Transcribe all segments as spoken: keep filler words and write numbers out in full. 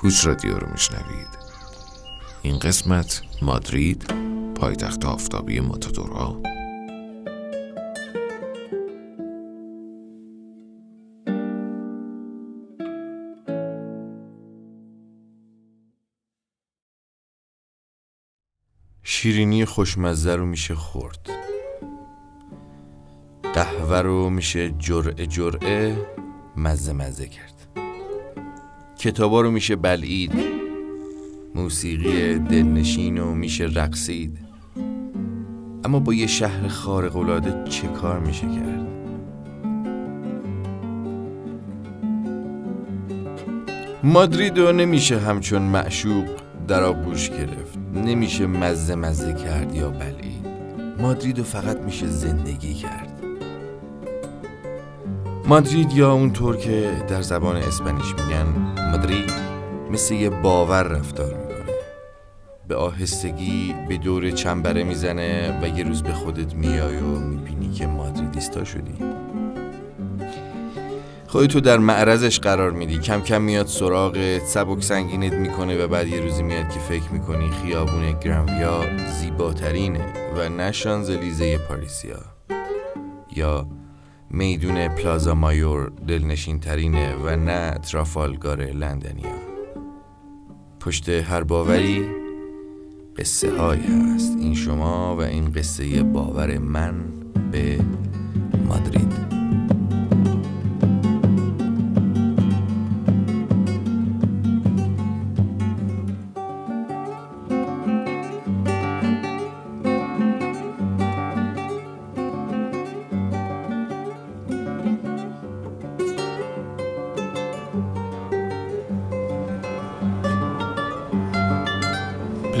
کوچ رادیو رو میشنوید. این قسمت مادرید، پایتخت آفتابی ماتادورها. شیرینی خوشمزه رو میشه خورد، قهوه رو میشه جرعه جرعه مزه مزه کرد، کتابا رو میشه بلعید، موسیقی دلنشین رو میشه رقصید. اما با یه شهر خارق‌العاده چه کار میشه کرد؟ مادرید رو نمیشه همچون معشوق در آغوش گرفت، نمیشه مزه مزه کرد یا بلعید. مادرید رو فقط میشه زندگی کرد. مادرید، یا اونطور که در زبان اسپانیش میگن مادرید، مثل یه باور رفتار میکنه. به آهستگی به دور چنبره میزنه و یه روز به خودت میای و میبینی که مادریدیستا شدی. خودتو در معرضش قرار میدی، کم کم میاد سراغت، سبک سنگینت میکنه و بعد یه روزی میاد که فکر میکنی خیابون گرانویا زیباترینه و نه شانزلیزه پاریسیا، یا میدون پلازا مایور دلنشین ترینه و نه ترافالگار لندنیا. پشت هر باوری قصه های هست. این شما و این قصه باور من به مادرید.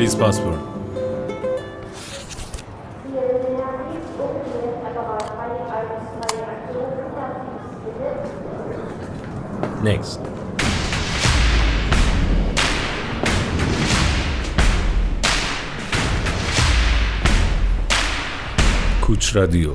Please passport. Next. کوچ رادیو.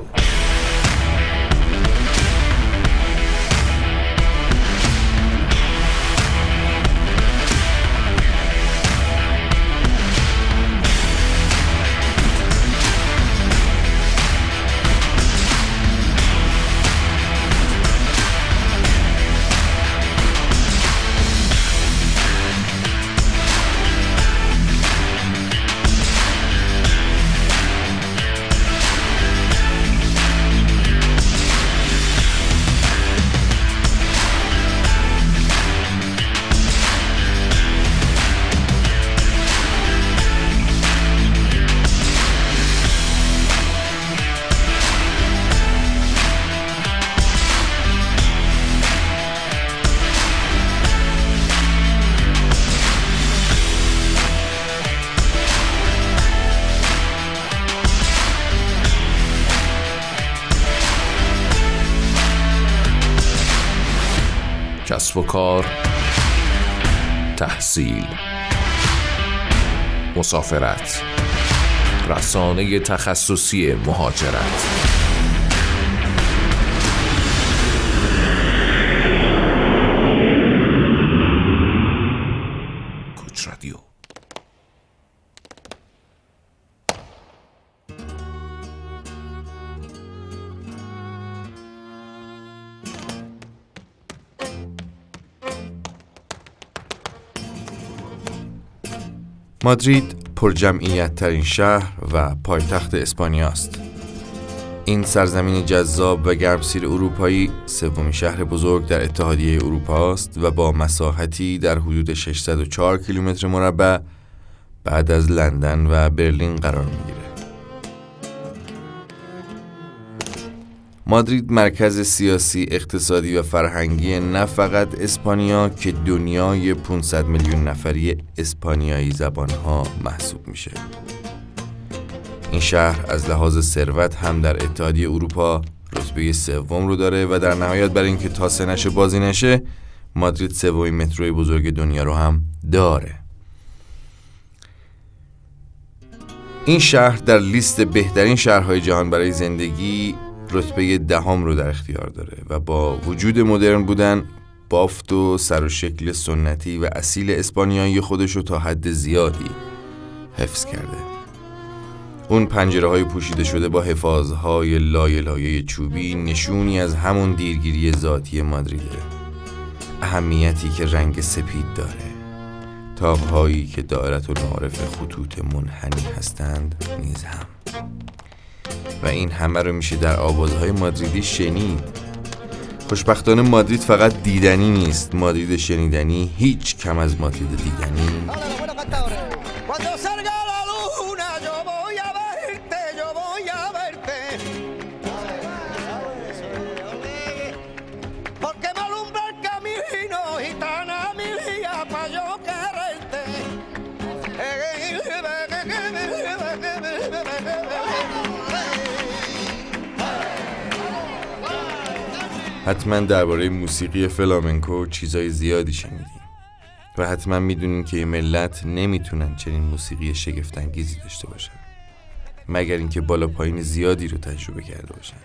کسب و کار، تحصیل، مسافرت، رسانه تخصصی مهاجرت. کوچ رادیو. مادرید پرجمعیت ترین شهر و پایتخت اسپانیا است. این سرزمین جذاب و گرمسیر اروپایی سومین شهر بزرگ در اتحادیه اروپا است و با مساحتی در حدود ششصد و چهار کیلومتر مربع بعد از لندن و برلین قرار میگیرد. مادرید مرکز سیاسی، اقتصادی و فرهنگی نه فقط اسپانیا که دنیای پانصد میلیون نفری اسپانیایی زبانها محسوب میشه. این شهر از لحاظ ثروت هم در اتحادیه اروپا رتبه سوم رو داره و در نهایت برای اینکه تا سنش بازی نشه، مادرید سومین متروی بزرگ دنیا رو هم داره. این شهر در لیست بهترین شهرهای جهان برای زندگی رتبه دهم رو در اختیار داره و با وجود مدرن بودن، بافت و سر و شکل سنتی و اصیل اسپانیایی خودشو تا حد زیادی حفظ کرده. اون پنجره‌های پوشیده شده با حفاظهای لایه لایه چوبی نشونی از همون دیرگیری ذاتی مادریده، اهمیتی که رنگ سپید داره. تاق‌هایی که دائرت و نعرف خطوط منحنی هستند نیز هم. و این همه رو میشه در آوازهای مادریدی شنید. خوشبختانه مادرید فقط دیدنی نیست، مادرید شنیدنی هیچ کم از مادرید دیدنی نداره. حتما درباره موسیقی فلامنکو چیزای زیادی شنیدیم و حتما میدونیم که این ملت نمیتونن چنین موسیقی شگفت‌انگیزی داشته باشن، مگر اینکه بالا پایین زیادی رو تجربه کرده باشن.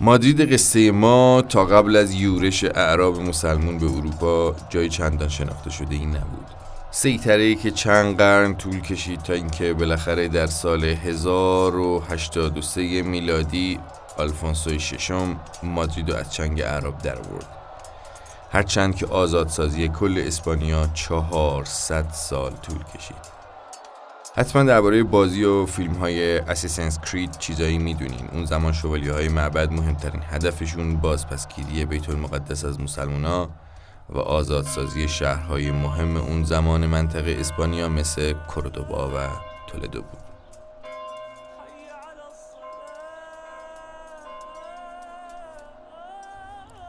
مادرید قصه ما تا قبل از یورش اعراب مسلمون به اروپا جای چندان شناخته شده ای نبود. سیطره‌ای که چند قرن طول کشید تا اینکه بالاخره در سال هزار و هشتاد و سه میلادی آلفونسوی ششم مادرید رو از چنگ اعراب درآورد. هرچند که آزادسازی کل اسپانیا چهارصد سال طول کشید. حتما درباره بازی و فیلم‌های اساسنز کرید چیزایی می‌دونین. اون زمان شوالیه‌های معبد مهمترین هدفشون بازپسگیری بیت المقدس از مسلمان‌ها و آزادسازی شهرهای مهم اون زمان منطقه اسپانیا مثل کوردوبا و تولدو بود.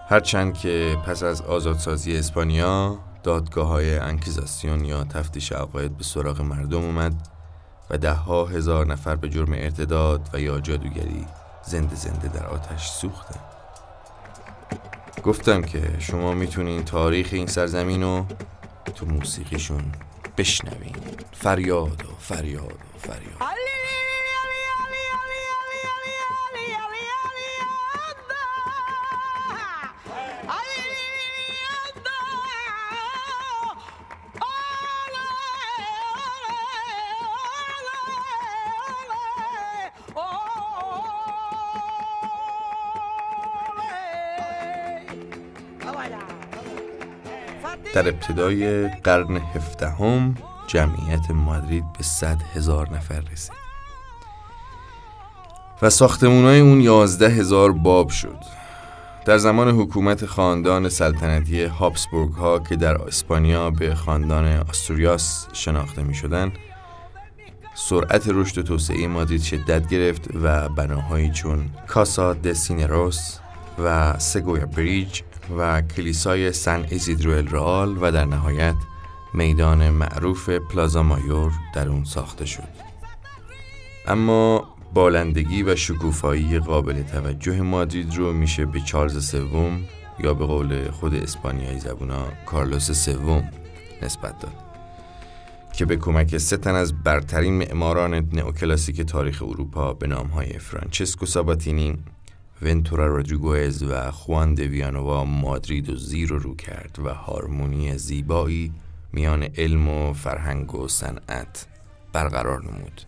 هرچند که پس از آزادسازی اسپانیا دادگاه‌های انکیزاسیون یا تفتیش عقاید به سراغ مردم اومد و ده ها هزار نفر به جرم ارتداد و یا جادوگری زنده زنده در آتش سوختن. گفتم که شما میتونین تاریخ این سرزمین رو تو موسیقیشون بشنوین. فریاد و فریاد و فریاد. در ابتدای قرن هفدهم جمعیت مادرید به صد هزار نفر رسید و ساختمان‌های اون یازده هزار باب شد. در زمان حکومت خاندان سلطنتی هابسبورگ ها که در اسپانیا به خاندان آستوریاس شناخته می شدن، سرعت رشد و توسعه مادرید شدت گرفت و بناهایی چون کاسا دسینروس و سگویا بریج و کلیسای سن ایزیدرو الرئال و در نهایت میدان معروف پلازا مایور در اون ساخته شد. اما بالندگی و شکوفایی قابل توجه مادرید رو میشه به چارلز سوم یا به قول خود اسپانیایی زبونا کارلوس سوم نسبت داد که به کمک سه تن از برترین معماران نئوکلاسیک تاریخ اروپا به نام‌های فرانچسکو ساباتینی، ونتورا رودریگوئز و خوان د ویانووا مادرید و زیر و رو کرد و هارمونی زیبایی میان علم و فرهنگ و صنعت برقرار نمود.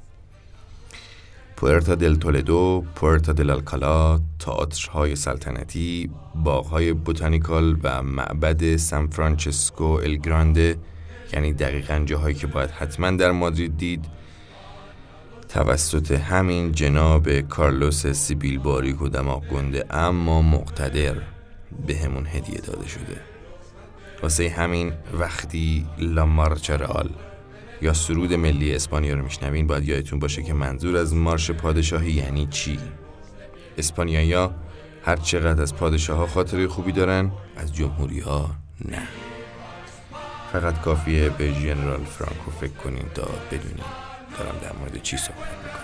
پورتا دل تولدو، پورتا دل الکالا، تئاترهای سلطنتی، باغ‌های بوتانیکال و معبد سان فرانسیسکو ال گرانده، یعنی دقیقاً جاهایی که باید حتما در مادرید دید، توسط همین جناب کارلوس سیبیل باریک و دماغ گنده اما مقتدر به همون هدیه داده شده. واسه همین وقتی لا مارچا رئال یا سرود ملی اسپانیا رو میشنوین باید یادتون باشه که منظور از مارش پادشاهی یعنی چی. اسپانیایی‌ها هر چقدر از پادشاه‌ها خاطره خوبی دارن، از جمهوری‌ها نه. فقط کافیه به ژنرال فرانکو فکر کنین تا بدونین دارم در مورد چی صحبت میکنم.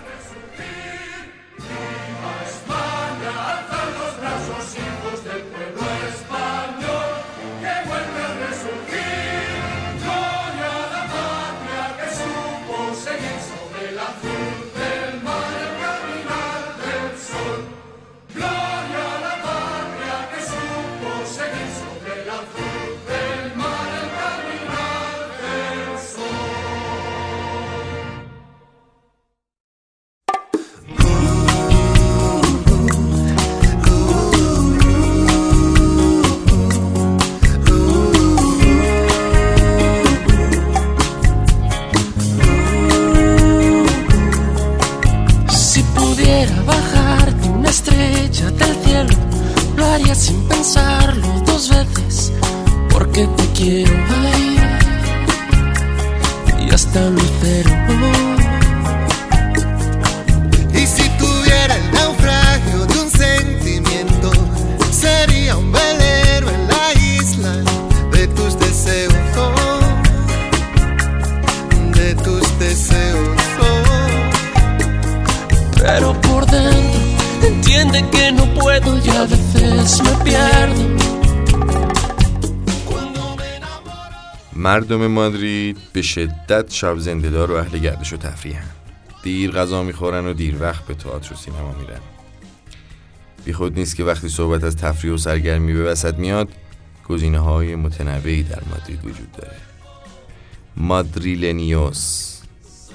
daría sin pensarlo dos veces, porque te quiero ahí y hasta mi cerebro. A veces me pierdo. مردم مادرید به شدت شب زنده‌دار و اهل گردش و تفریحن. دیر غذا میخورن و دیر وقت به تئاتر و سینما میرن. بی خود نیست که وقتی صحبت از تفریح و سرگرمی به وسط میاد، گزینه‌های متنوعی در مادرید وجود داره. مادریلنیوس،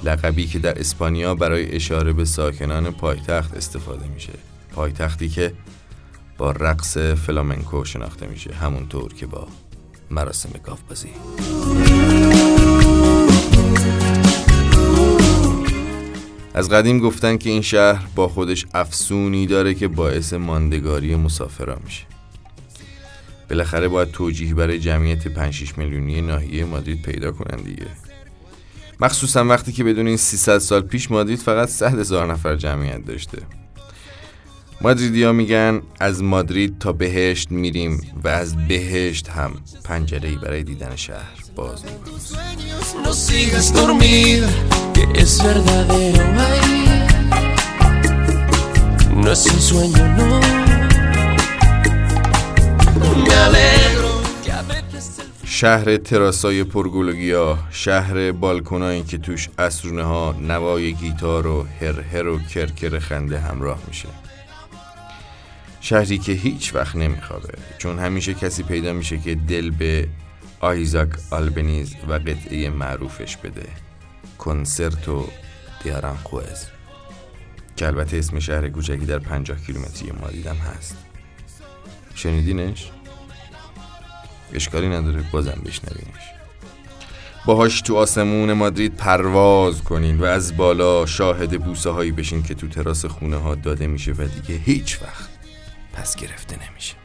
لقبی که در اسپانیا برای اشاره به ساکنان پایتخت استفاده میشه. پایتختی که با رقص فلامنکو شناخته میشه، همونطور که با مراسم گاوبازی. از قدیم گفتن که این شهر با خودش افسونی داره که باعث ماندگاری مسافرها میشه. بالاخره باید توجیه برای جمعیت پنج شش میلیونی ناحیه مادرید پیدا کنن دیگه، مخصوصا وقتی که بدون این سیصد سال پیش مادرید فقط صد هزار نفر جمعیت داشته. مادریدیا میگن از مادرید تا بهشت میریم و از بهشت هم پنجره‌ای برای دیدن شهر باز می‌کنیم. شهر تراسای پرگلوگیا، شهر بالکنایی که توش اسرونه ها نوای گیتار و هرهر و کرکر خنده همراه میشه. شهری که هیچ وقت نمیخوابه، چون همیشه کسی پیدا میشه که دل به آیزاک آلبنیز و قطعه معروفش بده، کنسرتو دی آرانخوز، که البته اسم شهر کوچکی در پنجاه کیلومتری مادرید هست. شنیدینش؟ اشکالی نداره بازم بشنوینش. باهاش تو آسمون مادرید پرواز کنین و از بالا شاهد بوسه هایی بشین که تو تراس خونه ها داده میشه و دیگه هیچ وقت پس گرفته نمیشه.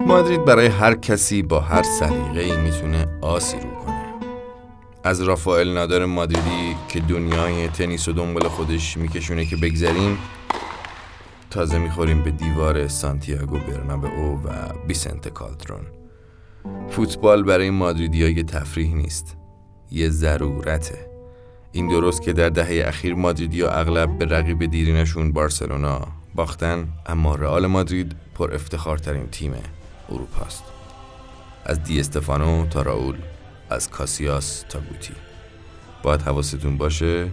مادرید برای هر کسی با هر سلیقه‌ای میتونه آسی رو کنه. از رافائل نادال مادریدی که دنیای تنیس و دنبال خودش میکشونه که بگذریم، تازه میخوریم به دیوار سانتیاگو برنابئو و بیسنت کالترون. فوتبال برای مادریدی‌ها یه تفریح نیست، یه ضرورته. این درست که در دهه اخیر مادریدیا اغلب به رقیب دیرینشون بارسلونا باختن، اما رئال مادرید پر افتخارترین تیم اروپا است. از دی استفانو تا راول، از کاسیاس تا گوتی. باید حواستون باشه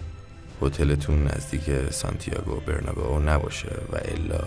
هتلتون نزدیک سانتیاگو برنابئو نباشه و الا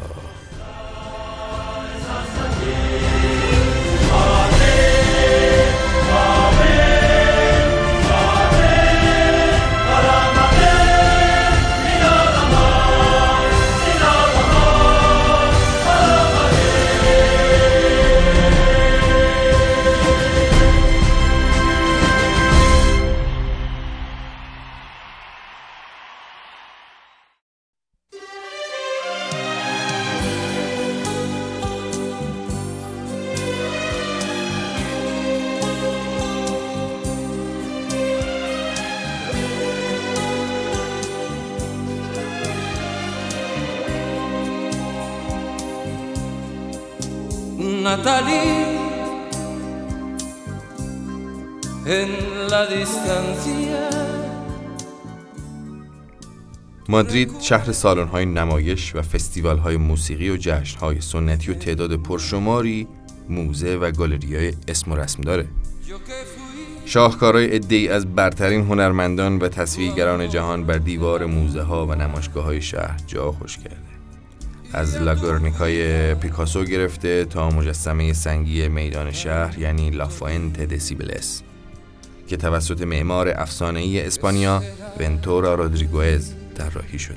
Natalie, en la distancia. مادرید شهر سالن‌های نمایش و فستیوال‌های موسیقی و جشن‌های سنتی و تعداد پرشماری موزه و گالری‌های اسم و رسم داره. شاهکارهای عده‌ای از برترین هنرمندان و تصویرگران جهان بر دیوار موزه‌ها و نمایشگاه‌های شهر جا خوش کرده. از لاگورنیکای پیکاسو گرفته تا مجسمه سنگی میدان شهر یعنی لا فوئنته د سیبلس که توسط معمار افسانه‌ای اسپانیا ونتورا رودریگوئز طراحی شده.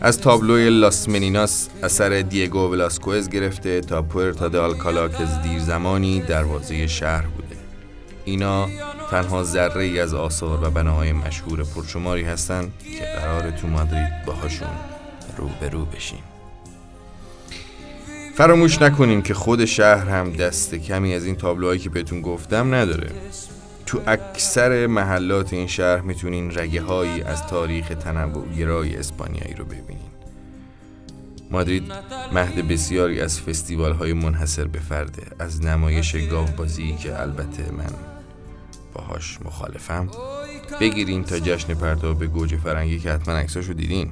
از تابلوی لاس منیناس اثر دیگو ولاسکوئز گرفته تا پورتا دل آلکالا که دیر زمانی دروازه شهر بوده. اینا تنها ذره‌ای از آثار و بناهای مشهور پرشماری هستند که قرار تو مادرید باهاشون رو به رو بشیم. فراموش نکنیم که خود شهر هم دست کمی از این تابلوهایی که بهتون گفتم نداره. تو اکثر محلات این شهر میتونین رگه هایی از تاریخ تنوع‌گرای اسپانیایی رو ببینین. مادرید مهد بسیاری از فستیوال های منحصر به فرده، از نمایش گاوبازی که البته من باهاش مخالفم بگیرین تا جشن پرتاب گوجه فرنگی که حتما عکساشو دیدین.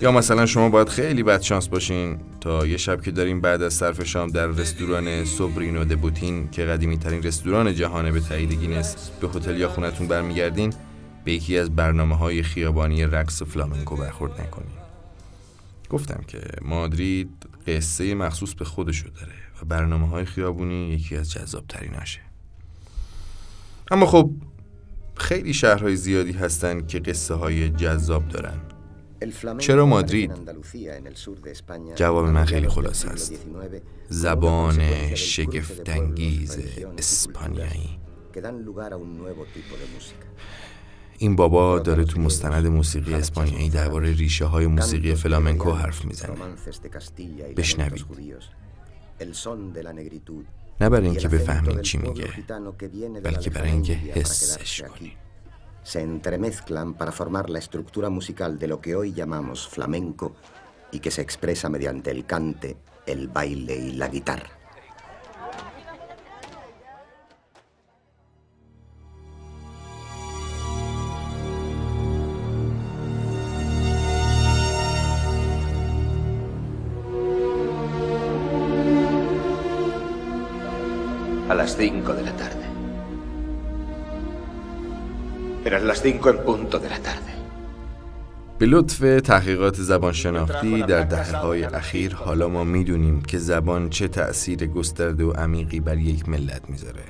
یا مثلا شما باید خیلی بدشانس باشین تا یه شب که داریم بعد از صرف شام در رستوران سوبرینو د بوتین که قدیمی ترین رستوران جهانه به تایید گینس به هتل یا خونتون برمیگردین به یکی از برنامه‌های خیابانی رقص فلامنکو برخورد نکنین. گفتم که مادرید قصه مخصوص به خودشو داره و برنامه‌های خیابانی یکی از جذاب‌تریناشه. اما خب خیلی شهرهای زیادی هستن که قصه های جذاب دارن. چرا مادرید؟ جواب من خیلی خلاصه است. زبان شگفت‌انگیز اسپانیایی. این بابا داره تو مستند موسیقی اسپانیایی درباره ریشه‌های موسیقی فلامنکو حرف میزنه. بشنوید. نه برای اینکه بفهمید چی میگه، بلکه برای اینکه حسش کنید. Se entremezclan para formar la estructura musical de lo que hoy llamamos flamenco y que se expresa mediante el cante, el baile y la guitarra. A las cinco de la tarde. Eran las cinco en punto de la tarde. به لطف تحقیقات زبانشناختی در دهه‌های اخیر حالا ما میدونیم که زبان چه تأثیر گسترده و عمیقی بر یک ملت میذاره.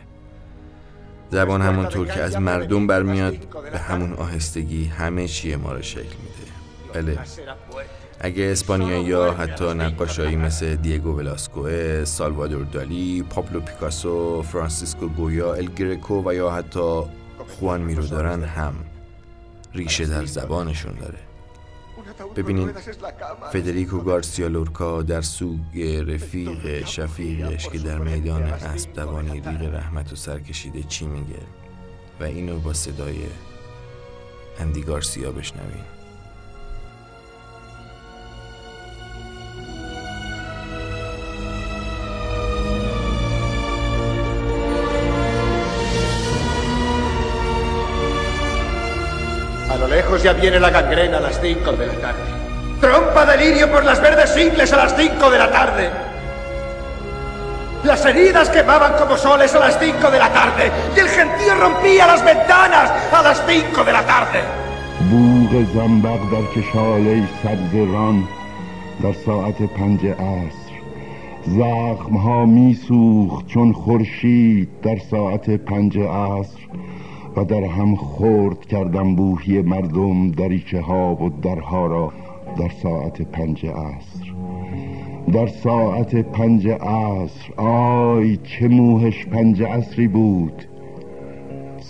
زبان همونطور که از مردم برمیاد به همون آهستگی همه چیه ما رو شکل میده. بله، اگه اسپانیایی یا حتی نقاشایی مثل دیگو ولاسکوئز، سالوادور دالی، پابلو پیکاسو، فرانسیسکو گویا، ال گریکو و یا حتی خوان میرو دارن، هم ریشه در زبانشون داره. ببینین فدریکو گارسیا لورکا در سوگ رفیق شفیقش که در میدان اسب دوانی ریق رحمت و سرکشیده چی میگه و اینو با صدای اندی گارسیا بشنوین. A lo lejos ya viene la gangrena a las cinco de la tarde. ¡Trompa de lirio por las verdes ingles a las cinco de la tarde! Las heridas quemaban como soles a las cinco de la tarde y el gentío rompía las ventanas a las cinco de la tarde. بوغ زنبق در کشاله سبز ران در ساعت پنج عصر زخم ها می سوخت چون خورشید در ساعت پنج عصر و در هم خورد کردم بوهی مردم دریچه ها و درها را در ساعت پنج عصر. در ساعت پنج عصر آی چه موهش پنج عصری بود.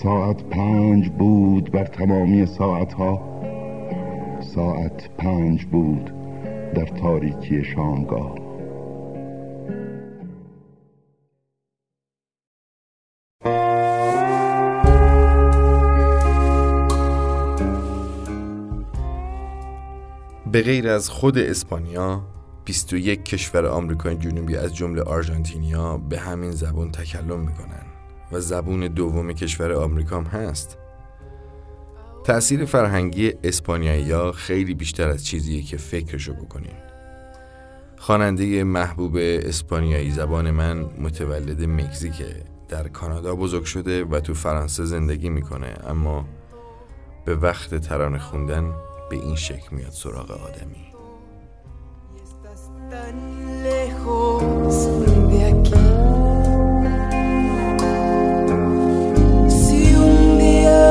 ساعت پنج بود بر تمامی ساعتها. ساعت پنج بود در تاریکی شامگاه. به غیر از خود اسپانیا بیست و یک کشور آمریکای جنوبی از جمله آرژانتینیا به همین زبان تکلم میکنن و زبان دوم کشور آمریکا هم هست. تأثیر فرهنگی اسپانیایی‌ها خیلی بیشتر از چیزیه که فکرشو بکنین. خواننده محبوب اسپانیایی زبان من متولد مکزیکه، در کانادا بزرگ شده و تو فرانسه زندگی میکنه، اما به وقت ترانه خوندن به این شکل میاد سراغ آدمی. Tan lejos de aquí. Si un día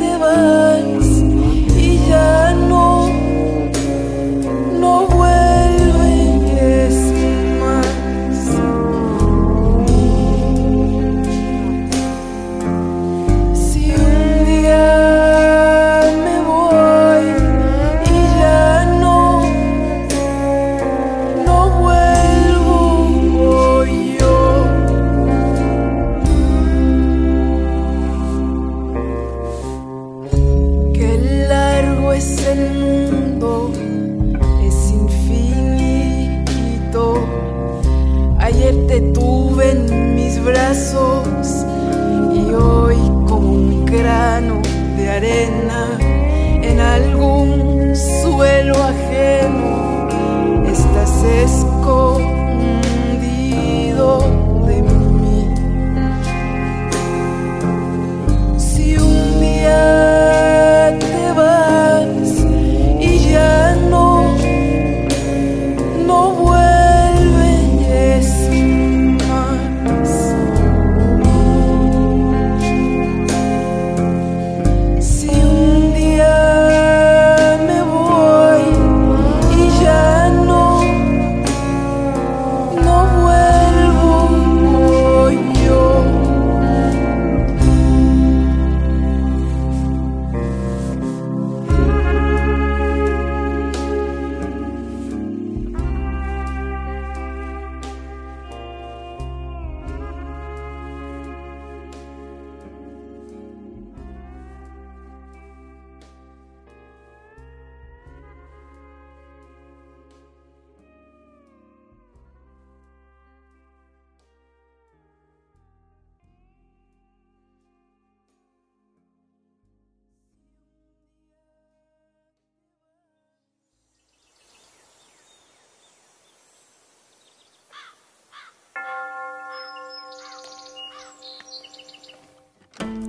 te vas y ya no, no vuelves más. Si un día brazos y hoy como un grano de arena en algún suelo ajeno estás escondido de mí. Si un día te vas y ya no no vuelves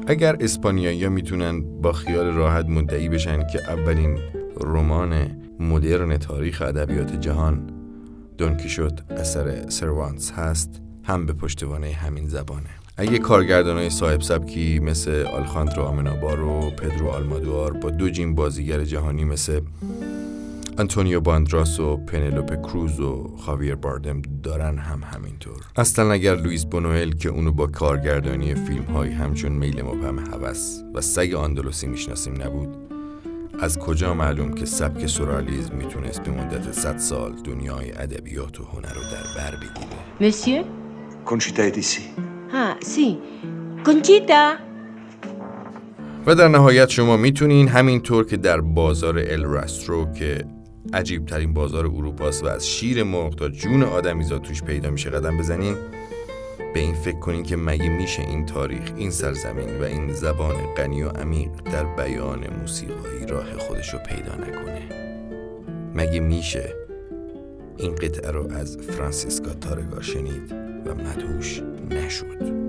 اگر اسپانیایی‌ها میتونن با خیال راحت مدعی بشن که اولین رمان مدرن تاریخ ادبیات جهان دون کیشوت اثر سروانتس هست، هم به پشتوانه همین زبانه. اگه کارگردانای صاحب سبکی مثل آلخاندرو آمنابار و پدرو آلمادوار با دو جین بازیگر جهانی مثل آنتونیو باندراس و پنلوپ کروز و خاویر باردم دارن، هم همینطور. اصلا اگر لوئیس بونوئل که اونو با کارگردانی فیلم های همچون میل مبهم هوس و سگ آندلوسی میشناسیم نبود، از کجا معلوم که سبک سورئالیسم میتونست به مدت صد سال دنیای ادبیات و هنر رو در بر بگیره. مسیو کنچیتا دیسی. ها سی کنچیتا. و در نهایت شما میتونین همینطور که در بازار ال راسترو که عجیب ترین بازار اروپاست و از شیر مرغ تا جون آدمیزاد توش پیدا میشه قدم بزنین، به این فکر کنین که مگه میشه این تاریخ، این سرزمین و این زبان غنی و عمیق در بیان موسیقی راه خودشو پیدا نکنه؟ مگه میشه این قطعه رو از فرانسیسکا تارگا شنید و مدهوش نشد؟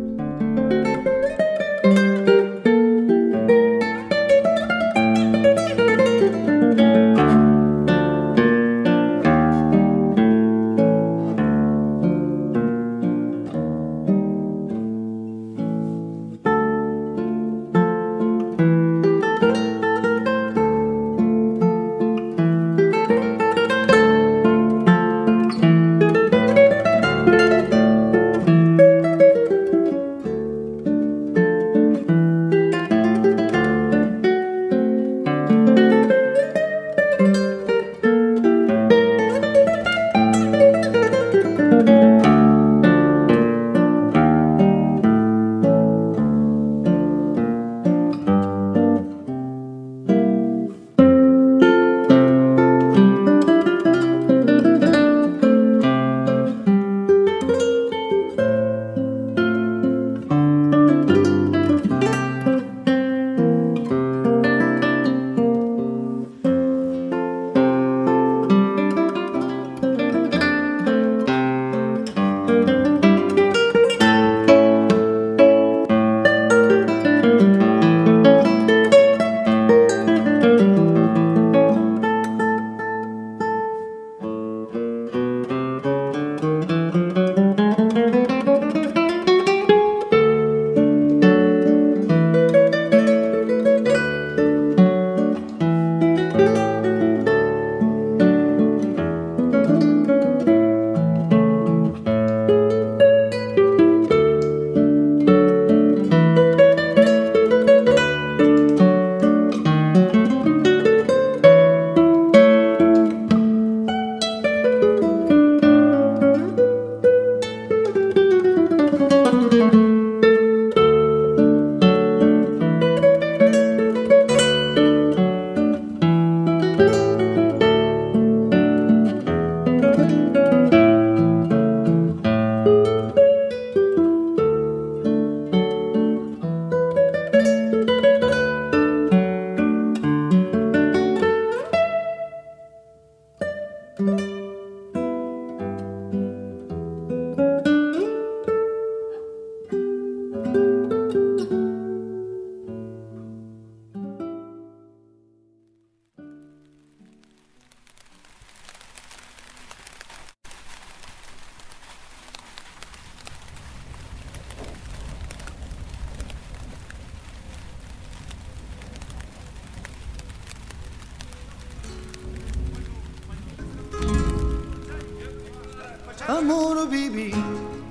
Amor viví,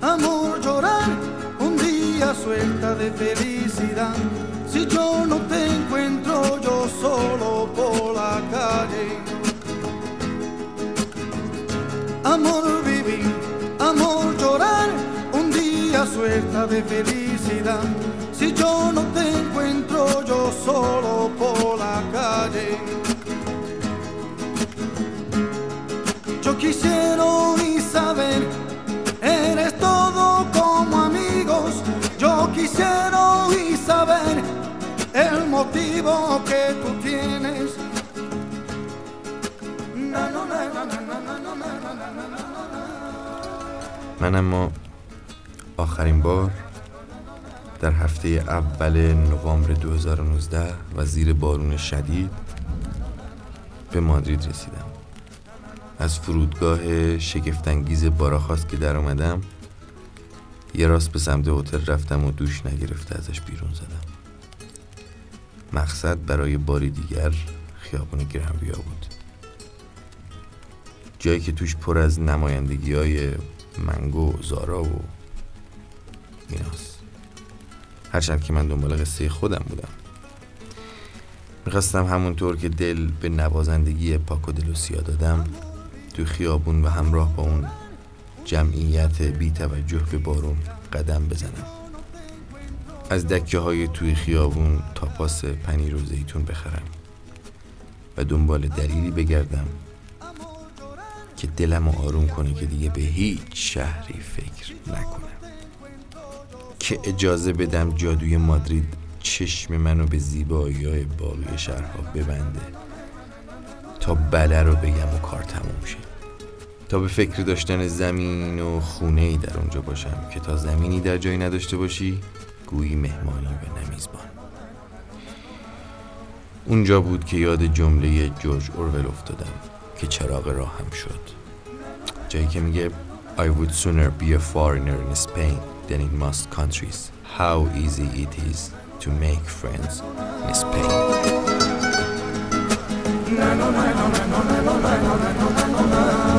amor llorar, un día suelta de felicidad. Si yo no te encuentro yo solo por la calle. Amor viví, amor llorar, un día suelta de felicidad. Si yo no te encuentro yo solo por la calle. Yo quisiera saber, eres todo como amigos. Yo quisiera y saber el motivo que tú tienes. من اما آخرین بار در هفته اول نوامبر دو هزار و نوزده و زیر بارون شدید به مادرید رسیدم. از فرودگاه شگفت‌انگیز باراخاس که در آمدم، یه راست به سمت هتل رفتم و دوش نگرفته ازش بیرون زدم. مقصد برای باری دیگر خیابان گرانویا بود، جایی که توش پر از نمایندگی‌های منگو و زارا و ایناست. هرچند که من دنبال قصه خودم بودم، می‌خواستم همونطور که دل به نوازندگی پاکو دلوسیا دادم، تو خیابون و همراه با اون جمعیت بی توجه به بارون قدم بزنم. از دکه های توی خیابون تاپاس پنیر و زیتون بخرم و دنبال دلیلی بگردم که دلم آروم کنه که دیگه به هیچ شهری فکر نکنم. که اجازه بدم جادوی مادرید چشم منو به زیبایی های باقی شهرها ببنده تا بله رو بگم و کار تموم شه، تا به فکر داشتن زمین و خونه‌ای در اونجا باشم که تا زمینی در جایی نداشته باشی گویی مهمانی و نمیزبان. اونجا بود که یاد جمله جورج اورول افتادم که چراغ راهم شد، جایی که میگه I would sooner be a foreigner in Spain than in most countries. How easy it is to make friends in Spain.